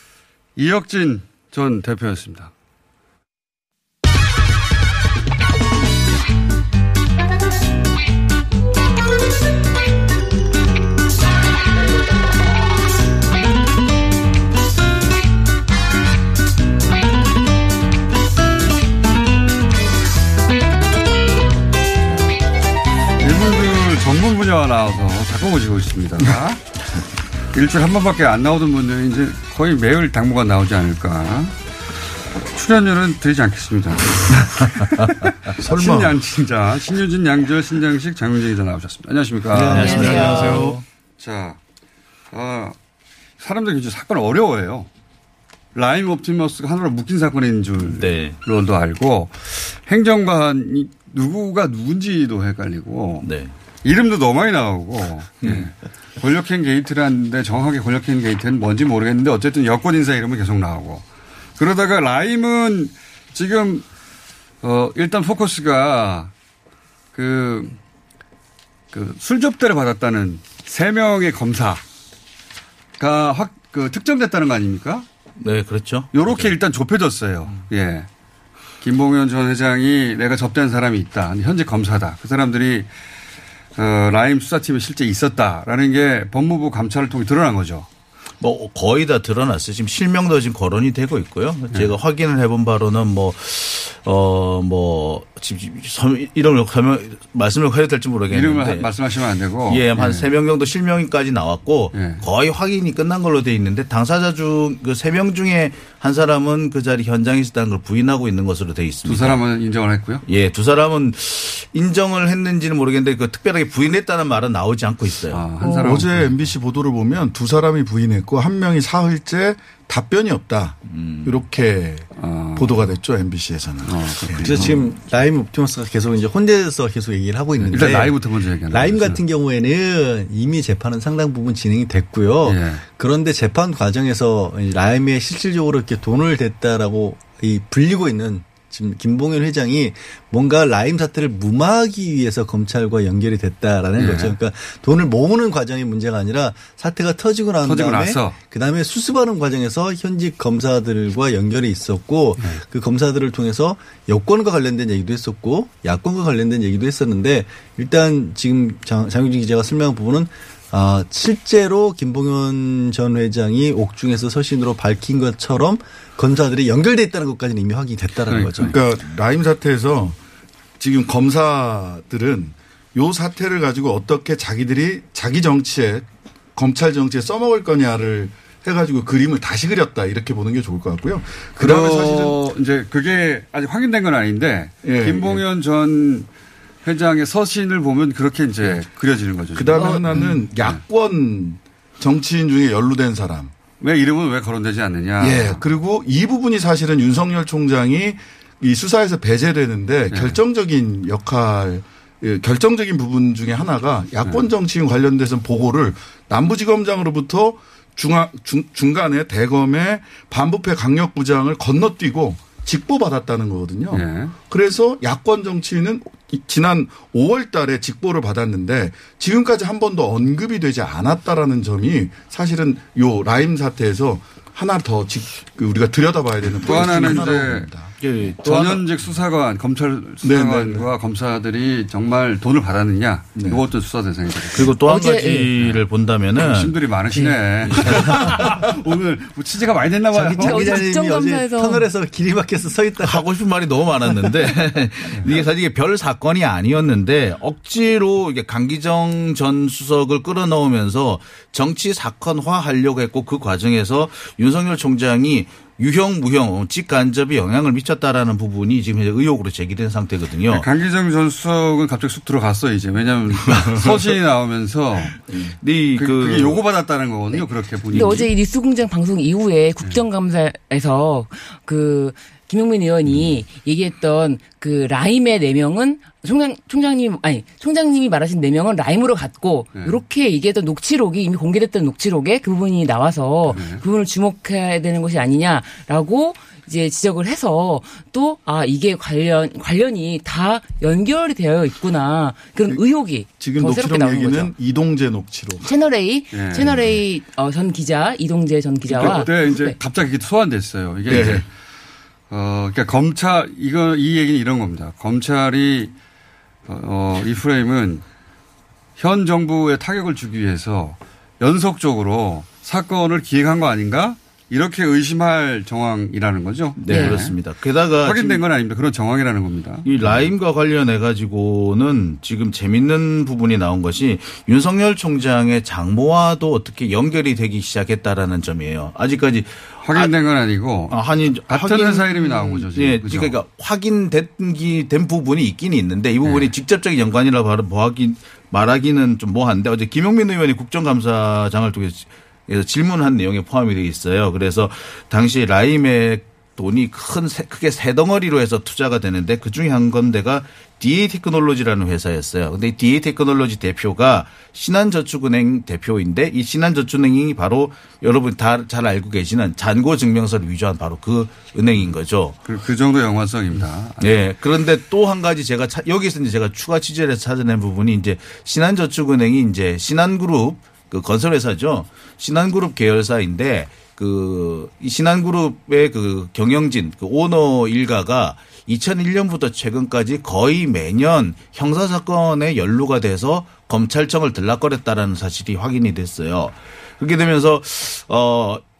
이혁진 전 대표였습니다. 전문 분야가 나와서 자꾸 오시고 있습니다. 일주일 한 번밖에 안 나오던 분들이 이제 거의 매일 당분간 나오지 않을까. 출연료는 드리지 않겠습니다. 설마. 신양진자, 신유진, 양절, 신장식, 장윤재 기자 나오셨습니다. 안녕하십니까. 네, 안녕하십니까. 안녕하세요. 자, 사람들이 이제 사건 어려워해요. 라임 옵티머스가 하나로 묶인 사건인 줄로도 네. 알고 행정관이 누구가 누군지도 헷갈리고. 네. 이름도 너무 많이 나오고 네. 권력행 게이트라는데 정확하게 권력행 게이트는 뭔지 모르겠는데 어쨌든 여권 인사 이름은 계속 나오고 그러다가 라임은 지금 일단 포커스가 그 술접대를 받았다는 3명의 검사가 특정됐다는 거 아닙니까? 네, 그렇죠. 요렇게 네. 일단 좁혀졌어요. 예. 김봉현 전 회장이 내가 접대한 사람이 있다. 현재 검사다. 그 사람들이 라임 수사팀에 실제 있었다라는 게 법무부 감찰을 통해 드러난 거죠. 뭐 거의 다 드러났어요. 지금 실명도 지금 거론이 되고 있고요. 제가 확인을 해본 바로는 지금 이름을 말씀을 해야 될지 모르겠는데 이름을 말씀하시면 안 되고 예, 한 3명 정도 실명까지 나왔고 예. 거의 확인이 끝난 걸로 돼 있는데 당사자 중 그 3명 중에 한 사람은 그 자리 현장에 있었다는 걸 부인하고 있는 것으로 돼 있습니다. 두 사람은 인정을 했고요. 예, 두 사람은 인정을 했는지는 모르겠는데 그 특별하게 부인했다는 말은 나오지 않고 있어요. 한 사람 어제 MBC 보도를 보면 두 사람이 부인했고 있고 한 명이 사흘째 답변이 없다. 이렇게 보도가 됐죠. MBC에서는. 그래서 지금 라임 옵티머스가 계속 이제 혼내서 계속 얘기를 하고 있는데. 일단 라임부터 먼저 얘기하는 라임 거죠. 같은 경우에는 이미 재판은 상당 부분 진행이 됐고요. 예. 그런데 재판 과정에서 라임에 실질적으로 이렇게 돈을 댔다라고 이 불리고 있는 지금 김봉현 회장이 뭔가 라임 사태를 무마하기 위해서 검찰과 연결이 됐다라는 예. 거죠. 그러니까 돈을 모으는 과정이 문제가 아니라 사태가 터지고 난 다음에 그다음에 수습하는 과정에서 현직 검사들과 연결이 있었고 예. 그 검사들을 통해서 여권과 관련된 얘기도 했었고 야권과 관련된 얘기도 했었는데 일단 지금 장윤진 기자가 설명한 부분은 실제로 김봉현 전 회장이 옥중에서 서신으로 밝힌 것처럼 검사들이 연결돼 있다는 것까지는 이미 확인이 됐다는 거죠. 그러니까 라임 사태에서 지금 검사들은 이 사태를 가지고 어떻게 자기들이 자기 정치에 검찰 정치에 써먹을 거냐를 해가지고 그림을 다시 그렸다 이렇게 보는 게 좋을 것 같고요. 그다음에 사실은 이제 그게 아직 확인된 건 아닌데 예, 김봉현 전 회장의 서신을 보면 그렇게 이제 그려지는 거죠. 그 다음에 하나는 야권 정치인 중에 연루된 사람. 왜 이름은 왜 거론되지 않느냐. 예. 그리고 이 부분이 사실은 윤석열 총장이 이 수사에서 배제되는데 결정적인 역할, 결정적인 부분 중에 하나가 야권 정치인 관련돼서 보고를 남부지검장으로부터 중간에 대검의 반부패 강력부장을 건너뛰고 직보받았다는 거거든요. 네. 그래서 야권 정치인은 지난 5월 달에 직보를 받았는데 지금까지 한 번도 언급이 되지 않았다라는 점이 사실은 요 라임 사태에서 하나 더 우리가 들여다봐야 되는 또 하나는 이제 전현직 수사관, 검찰 수사관과 네네. 검사들이 정말 돈을 받았느냐 네. 이것도 수사 대상입니다. 그리고 또 한 가지를 본다면은 신들이 많으시네. 오늘 뭐 취재가 많이 됐나 봐요. 자기 자신이 어제 터널에서 길이 막혀서 서 있다 하고 싶은 말이 너무 많았는데 이게 사실 이게 별 사건이 아니었는데 억지로 이게 강기정 전 수석을 끌어넣으면서 정치 사건화하려고 했고 그 과정에서 윤석열 총장이 유형 무형 직간접이 영향을 미쳤다라는 부분이 지금 의혹으로 제기된 상태거든요. 강기정 전 수석은 갑자기 쑥 들어갔어 이제 왜냐하면 서신이 나오면서 네, 그게 요구받았다는 거거든요. 네. 그렇게 보니까. 어제 이 뉴스공장 방송 이후에 국정감사에서 그 김용민 의원이 얘기했던 그 라임의 4명은 총장님이 말하신 4명은 라임으로 갔고 이렇게 얘기했던 녹취록이 이미 공개됐던 녹취록에 그 부분이 나와서 그 부분을 주목해야 되는 것이 아니냐라고 이제 지적을 해서 또 이게 관련이 다 연결이 되어 있구나 그런 의혹이 지금 더 새롭게 나오는 거죠. 지금 녹취록 얘기는 이동재 녹취록. 채널A 네. 채널A 전 기자 이동재 전 기자와 그때 이제 네. 갑자기 소환됐어요. 이게 네. 이제 그러니까 검찰 이 얘기는 이런 겁니다. 검찰이 이 프레임은 현 정부에 타격을 주기 위해서 연속적으로 사건을 기획한 거 아닌가? 이렇게 의심할 정황이라는 거죠. 네, 네. 그렇습니다. 게다가 확인된 건 아닙니다. 그런 정황이라는 겁니다. 이 라임과 관련해 가지고는 지금 재밌는 부분이 나온 것이 윤석열 총장의 장모와도 어떻게 연결이 되기 시작했다라는 점이에요. 아직까지 확인된 건 아니고 같은 회사 이름이 나온 거죠. 지금. 예, 그렇죠? 그러니까 확인된 부분이 있긴 있는데 이 부분이 네. 직접적인 연관이라고 말하기는 좀 뭐한데 어제 김용민 의원이 국정감사장을 통해서 그래서 질문한 내용에 포함이 되어 있어요. 그래서 당시 라임의 돈이 크게 세 덩어리로 해서 투자가 되는데 그중에 한 건데가 DA테크놀로지라는 회사였어요. 근데 DA테크놀로지 대표가 신한저축은행 대표인데 이 신한저축은행이 바로 여러분 다 잘 알고 계시는 잔고증명서를 위조한 바로 그 은행인 거죠. 그 정도 연관성입니다. 네. 그런데 또 한 가지 여기서 이제 제가 추가 취재를 해서 찾아낸 부분이 이제 신한저축은행이 이제 신한그룹 그 건설회사죠. 신한그룹 계열사인데 그 신한그룹의 그 경영진 그 오너 일가가 2001년부터 최근까지 거의 매년 형사사건에 연루가 돼서 검찰청을 들락거렸다라는 사실이 확인이 됐어요. 그렇게 되면서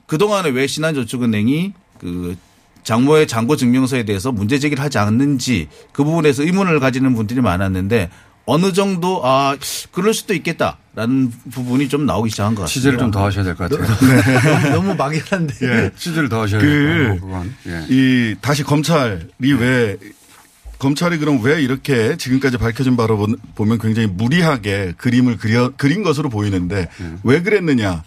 그동안에 왜 신한저축은행이 그 장모의 잔고 증명서에 대해서 문제 제기를 하지 않는지 그 부분에서 의문을 가지는 분들이 많았는데 어느 정도 그럴 수도 있겠다라는 부분이 좀 나오기 시작한 것 같아요. 취재를 좀 더 하셔야 될 것 같아요. 네. 너무 막연한데 예. 취재를 더 하셔야 될 것 같아요. 예. 다시 검찰이 검찰이 그럼 왜 이렇게 지금까지 밝혀진 바로 보면 굉장히 무리하게 그림을 그린 것으로 보이는데 왜 그랬느냐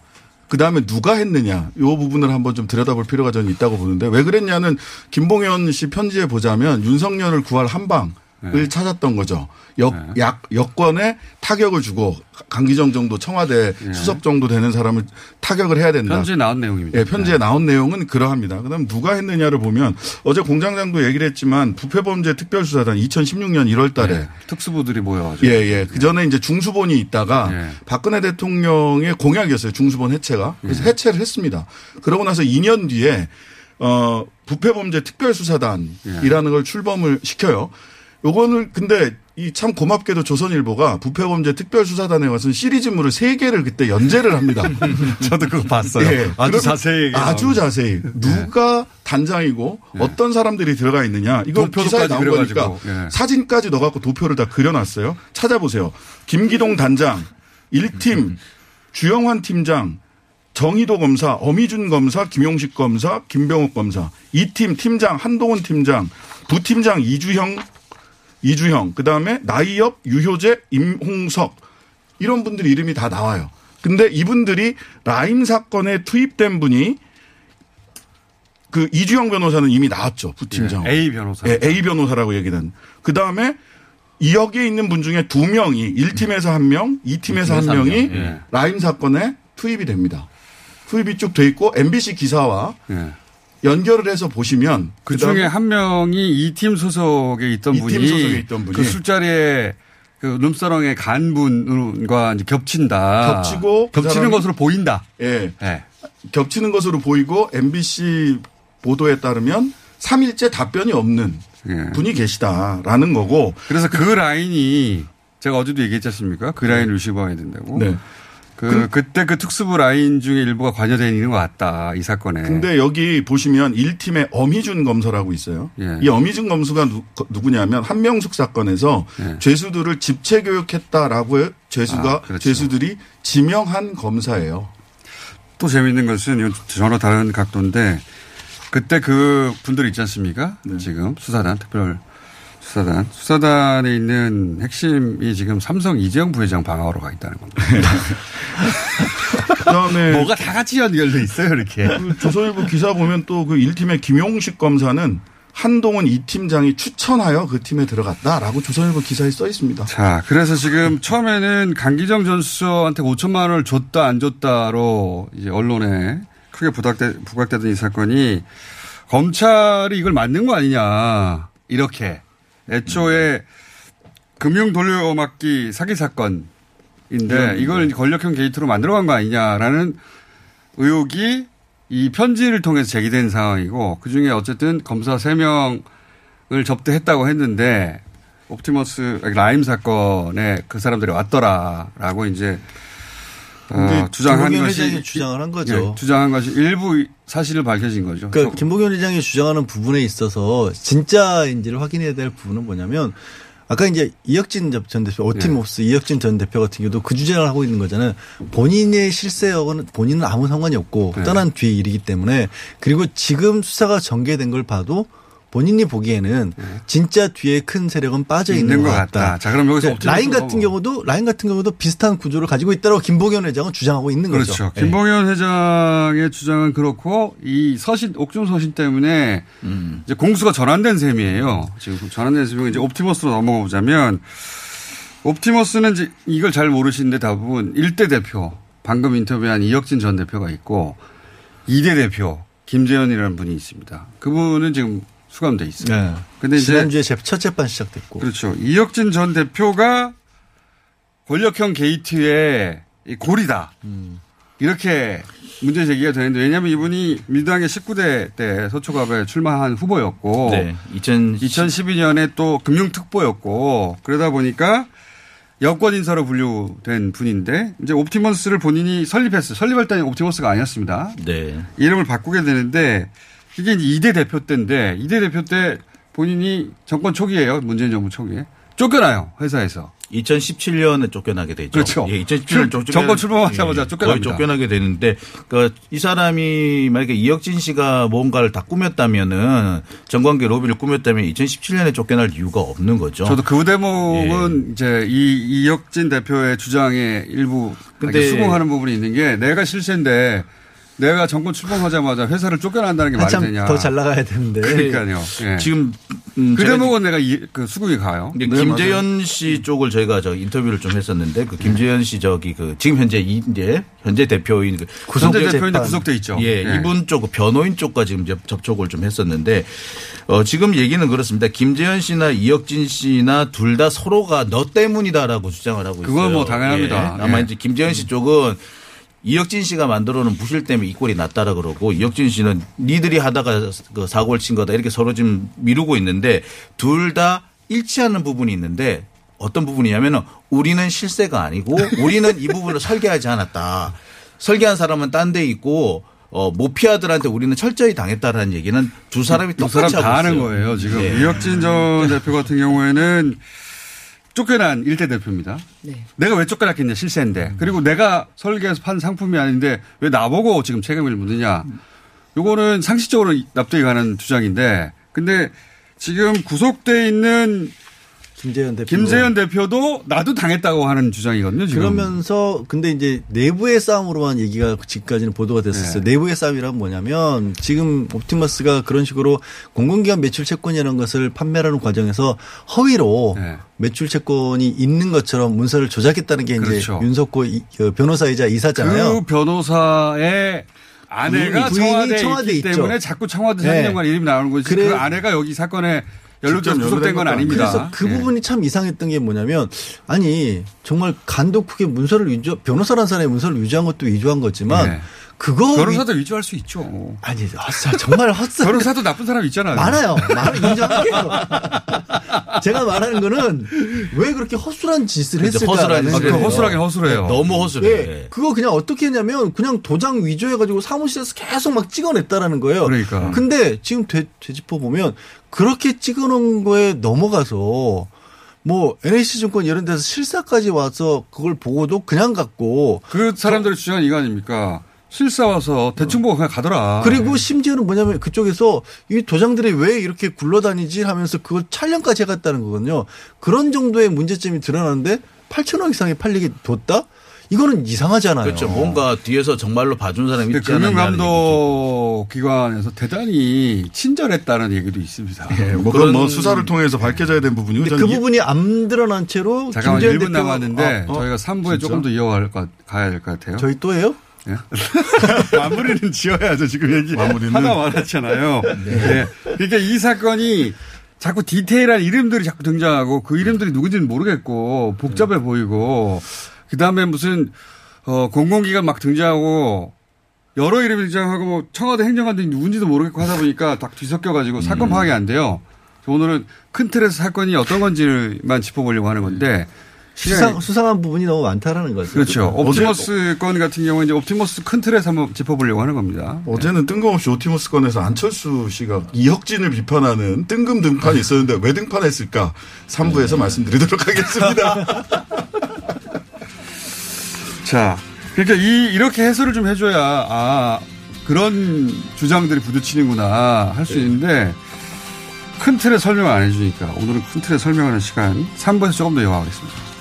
그다음에 누가 했느냐 이 부분을 한번 좀 들여다볼 필요가 저는 있다고 보는데 왜 그랬냐는 김봉현 씨 편지에 보자면 윤석열을 구할 한방을 찾았던 거죠. 여권에 타격을 주고 강기정 정도 청와대 수석 정도 되는 사람을 타격을 해야 된다. 편지에 나온 내용입니다. 예, 편지에 나온 내용은 그러합니다. 그다음 누가 했느냐를 보면 어제 공장장도 얘기를 했지만 부패범죄특별수사단 2016년 1월 달에 특수부들이 모여가지고. 예. 그 전에 이제 중수본이 있다가 박근혜 대통령의 공약이었어요. 중수본 해체가. 그래서 해체를 했습니다. 그러고 나서 2년 뒤에 부패범죄특별수사단이라는 걸 출범을 시켜요. 요거는 근데 이 참 고맙게도 조선일보가 부패범죄특별수사단에 와서는 시리즈물을 3개를 그때 연재를 합니다. 저도 그거 봤어요. 아주 자세히. 아주 자세히. 누가 단장이고 어떤 사람들이 들어가 있느냐. 이거 기사에 나온 거니까 사진까지 넣어갖고 도표를 다 그려놨어요. 찾아보세요. 김기동 단장, 1팀, 주영환 팀장, 정의도 검사, 엄희준 검사, 김용식 검사, 김병욱 검사, 2팀 팀장, 한동훈 팀장, 부팀장 이주형, 그다음에 나이엽, 유효재, 임홍석 이런 분들 이름이 다 나와요. 근데 이분들이 라임 사건에 투입된 분이 그 이주영 변호사는 이미 나왔죠. 부팀장. A 변호사. A 변호사라고 얘기는. 그다음에 이 역에 있는 분 중에 2명이 1팀에서 1명, 2팀에서 1명이 라임 사건에 투입이 됩니다. 투입이 쭉 돼 있고 MBC 기사와 연결을 해서 보시면 그 중에 한 명이 2팀 소속에 있던 분이 그 술자리에 그 룸사롱에 간 분과 이제 겹친다. 겹치고 겹치는 것으로 보인다. 예. 겹치는 것으로 보이고 MBC 보도에 따르면 3일째 답변이 없는 분이 계시다라는 거고. 그래서 그 라인이 제가 어제도 얘기했지 않습니까? 그 라인을 유심해야 된다고. 네. 그때 그 특수부 라인 중에 일부가 관여되어 있는 것 같다. 이 사건에. 근데 여기 보시면 1팀에 엄희준 검사라고 있어요. 이 엄희준 검사가 누구냐면 한명숙 사건에서 죄수들을 집체 교육했다라고 죄수들이 지명한 검사예요. 또 재미있는 것은 이건 전혀 다른 각도인데 그때 그 분들 있지 않습니까? 지금 수사단, 특별수사단. 수사단에 있는 핵심이 지금 삼성 이재용 부회장 방화로 가 있다는 겁니다. 그다음에 뭐가 다 같이 연결돼 있어요, 이렇게. 그 조선일보 기사 보면 또 그 1팀의 김용식 검사는 한동훈 2팀장이 추천하여 그 팀에 들어갔다라고 조선일보 기사에 써 있습니다. 자, 그래서 지금 처음에는 강기정 전 수석한테 5천만 원을 줬다 안 줬다로 이제 언론에 크게 부각되던 이 사건이 검찰이 이걸 만든 거 아니냐 이렇게. 애초에 금융 돌려막기 사기 사건인데 이걸 권력형 게이트로 만들어간 거 아니냐라는 의혹이 이 편지를 통해서 제기된 상황이고 그중에 어쨌든 검사 3명을 접대했다고 했는데 옵티머스 라임 사건에 그 사람들이 왔더라라고 이제 주장한 것이 주장을 한 거죠. 주장한 것이 일부 사실을 밝혀진 거죠. 그러니까 김봉현 회장이 주장하는 부분에 있어서 진짜인지를 확인해야 될 부분은 뭐냐면 아까 이제 이혁진 전 대표, 옵티머스 이혁진 전 대표 같은 경우도 그 주장을 하고 있는 거잖아요. 본인의 실세하고는 본인은 아무 상관이 없고 떠난 뒤의 일이기 때문에 그리고 지금 수사가 전개된 걸 봐도 본인이 보기에는 진짜 뒤에 큰 세력은 빠져 있는 것 같다. 자, 그럼 여기서 라임 같은 경우도 비슷한 구조를 가지고 있다라고 김봉현 회장은 주장하고 있는 거죠. 그렇죠. 김봉현 회장의 주장은 그렇고 이 서신 옥중 서신 때문에 이제 공수가 전환된 셈이에요. 지금 전환된 셈이 이제 옵티머스로 넘어가 보자면 옵티머스는 이제 이걸 잘 모르시는데 대부분 1대 대표 방금 인터뷰한 이혁진 전 대표가 있고 2대 대표 김재현이라는 분이 있습니다. 그분은 지금 수감돼 있어요. 근데 지난주에 첫 재판 시작됐고. 그렇죠. 이혁진 전 대표가 권력형 게이트의 고리다. 이렇게 문제 제기가 되는데 왜냐하면 이분이 민주당의 19대 때 서초갑에 출마한 후보였고 2012년에 또 금융특보였고 그러다 보니까 여권 인사로 분류된 분인데 이제 옵티머스를 본인이 설립했어요. 설립할 때는 옵티머스가 아니었습니다. 이름을 바꾸게 되는데 이게 이제 2대 대표 때인데 2대 대표 때 본인이 정권 초기에요. 문재인 정부 초기에. 쫓겨나요. 회사에서. 2017년에 쫓겨나게 되죠. 그렇죠. 예, 2017년 정권 출범하자마자 쫓겨납니다. 거의 쫓겨나게 되는데 그러니까 이 사람이 만약에 이혁진 씨가 뭔가를 다 꾸몄다면은 정관계 로비를 꾸몄다면 2017년에 쫓겨날 이유가 없는 거죠. 저도 그 대목은 예. 이제 이혁진 대표의 주장의 일부 근데 수긍하는 부분이 있는 게 내가 실세인데 내가 정권 출범하자마자 회사를 쫓겨난다는 게 말이 되냐. 더 잘 나가야 되는데. 그러니까요. 예. 지금 그 대목은 내가 수긍이 가요. 네, 김재현 씨 쪽을 저희가 저 인터뷰를 좀 했었는데 그 김재현 씨 저기 그 지금 현재 대표인 구속돼 있죠. 예, 예. 이분 쪽 변호인 쪽과 지금 접촉을 좀 했었는데 지금 얘기는 그렇습니다. 김재현 씨나 이혁진 씨나 둘 다 서로가 너 때문이다라고 주장을 하고 있어요. 그건 뭐 당연합니다. 예. 아마 예. 이제 김재현 씨 쪽은 이혁진 씨가 만들어놓은 부실 때문에 이 꼴이 났다라 그러고 이혁진 씨는 니들이 하다가 그 사고를 친 거다 이렇게 서로 지금 미루고 있는데 둘 다 일치하는 부분이 있는데 어떤 부분이냐면은 우리는 실세가 아니고 우리는 이 부분을 설계하지 않았다. 설계한 사람은 딴 데 있고 모피아들한테 우리는 철저히 당했다라는 얘기는 두 사람이 똑같이 사람 하고 있어요. 두 사람 다 하는 거예요. 지금 네. 이혁진 전 대표 같은 경우에는 쫓겨난 1대 대표입니다. 네. 내가 왜 쫓겨났겠냐 실세인데. 그리고 내가 설계해서 판 상품이 아닌데 왜 나보고 지금 책임을 묻느냐. 이거는 상식적으로 납득이 가는 주장인데 근데 지금 구속돼 있는 김재현 대표도 나도 당했다고 하는 주장이거든요. 지금. 그러면서 근데 이제 내부의 싸움으로만 얘기가 지금까지는 보도가 됐었어요. 네. 내부의 싸움이란 뭐냐면 지금 옵티머스가 그런 식으로 공공기관 매출 채권이라는 것을 판매하는 과정에서 허위로 네. 매출 채권이 있는 것처럼 문서를 조작했다는 게 그렇죠. 이제 윤석호 변호사이자 이사잖아요. 그 변호사의 아내가 청와대에 있기 때문에 자꾸 청와대 상임관 네. 이름이 나오는 거지. 그 아내가 여기 사건에 연루돼서 구속된 건 아닙니다. 그래서 그 네. 부분이 참 이상했던 게 뭐냐면 아니 정말 간독하게 문서를 위조 변호사라는 사람의 문서를 위조한 것도 위조한 거지만 네. 그거 변호사도 위조할 수 있죠. 아니 정말 헛소리. 변호사도 나쁜 사람 있잖아요. 많아요. 인정할게요. 제가 말하는 거는 왜 그렇게 허술한 짓을 했을까? 허술하긴 허술해요. 너무 허술해. 네. 그거 그냥 어떻게 했냐면 그냥 도장 위조해가지고 사무실에서 계속 막 찍어냈다라는 거예요. 그러니까. 근데 지금 되짚어 보면 그렇게 찍어놓은 거에 넘어가서. 뭐 NH증권 이런 데서 실사까지 와서 그걸 보고도 그냥 갔고. 그 사람들의 주장은 이거 아닙니까? 실사 와서 대충 보고 그냥 가더라. 그리고 심지어는 뭐냐면 그쪽에서 이 도장들이 왜 이렇게 굴러다니지 하면서 그걸 촬영까지 해갔다는 거거든요. 그런 정도의 문제점이 드러나는데 8,000원 이상에 팔리게 뒀다? 이거는 이상하잖아요. 그렇죠. 뭔가 뒤에서 정말로 봐준 사람이 있지 않느냐. 금융감독 기관에서 대단히 친절했다는 얘기도 있습니다. 네, 뭐 그런 뭐 수사를 통해서 밝혀져야 된 부분이요. 그 부분이 안 드러난 채로 잠깐만 1분 남았는데 저희가 3부에 진짜? 조금 더 이어가야 될 것 같아요. 저희 또 해요? 네. 마무리는 지어야죠. 지금 얘기 마무리는. 하나 말았잖아요. 네. 그러니까 이 사건이 자꾸 디테일한 이름들이 자꾸 등장하고 그 이름들이 누군지는 모르겠고 복잡해 보이고 그 다음에 무슨, 공공기관 막 등장하고, 여러 이름이 등장하고, 뭐 청와대 행정관들이 누군지도 모르겠고 하다 보니까 딱 뒤섞여가지고 사건 파악이 안 돼요. 오늘은 큰 틀에서 사건이 어떤 건지만 짚어보려고 하는 건데. 수상한 부분이 너무 많다라는 거죠. 그렇죠. 옵티머스 건 같은 경우는 이제 옵티머스 큰 틀에서 한번 짚어보려고 하는 겁니다. 어제는 뜬금없이 옵티머스 건에서 안철수 씨가 이혁진을 비판하는 뜬금 등판이 있었는데 왜 등판했을까? 3부에서 말씀드리도록 하겠습니다. 자, 그러니까 이렇게 해설을 좀 해줘야 그런 주장들이 부딪히는구나 할 수 있는데 큰 틀에 설명을 안 해주니까 오늘은 큰 틀에 설명하는 시간 3번에서 조금 더 이어가겠습니다.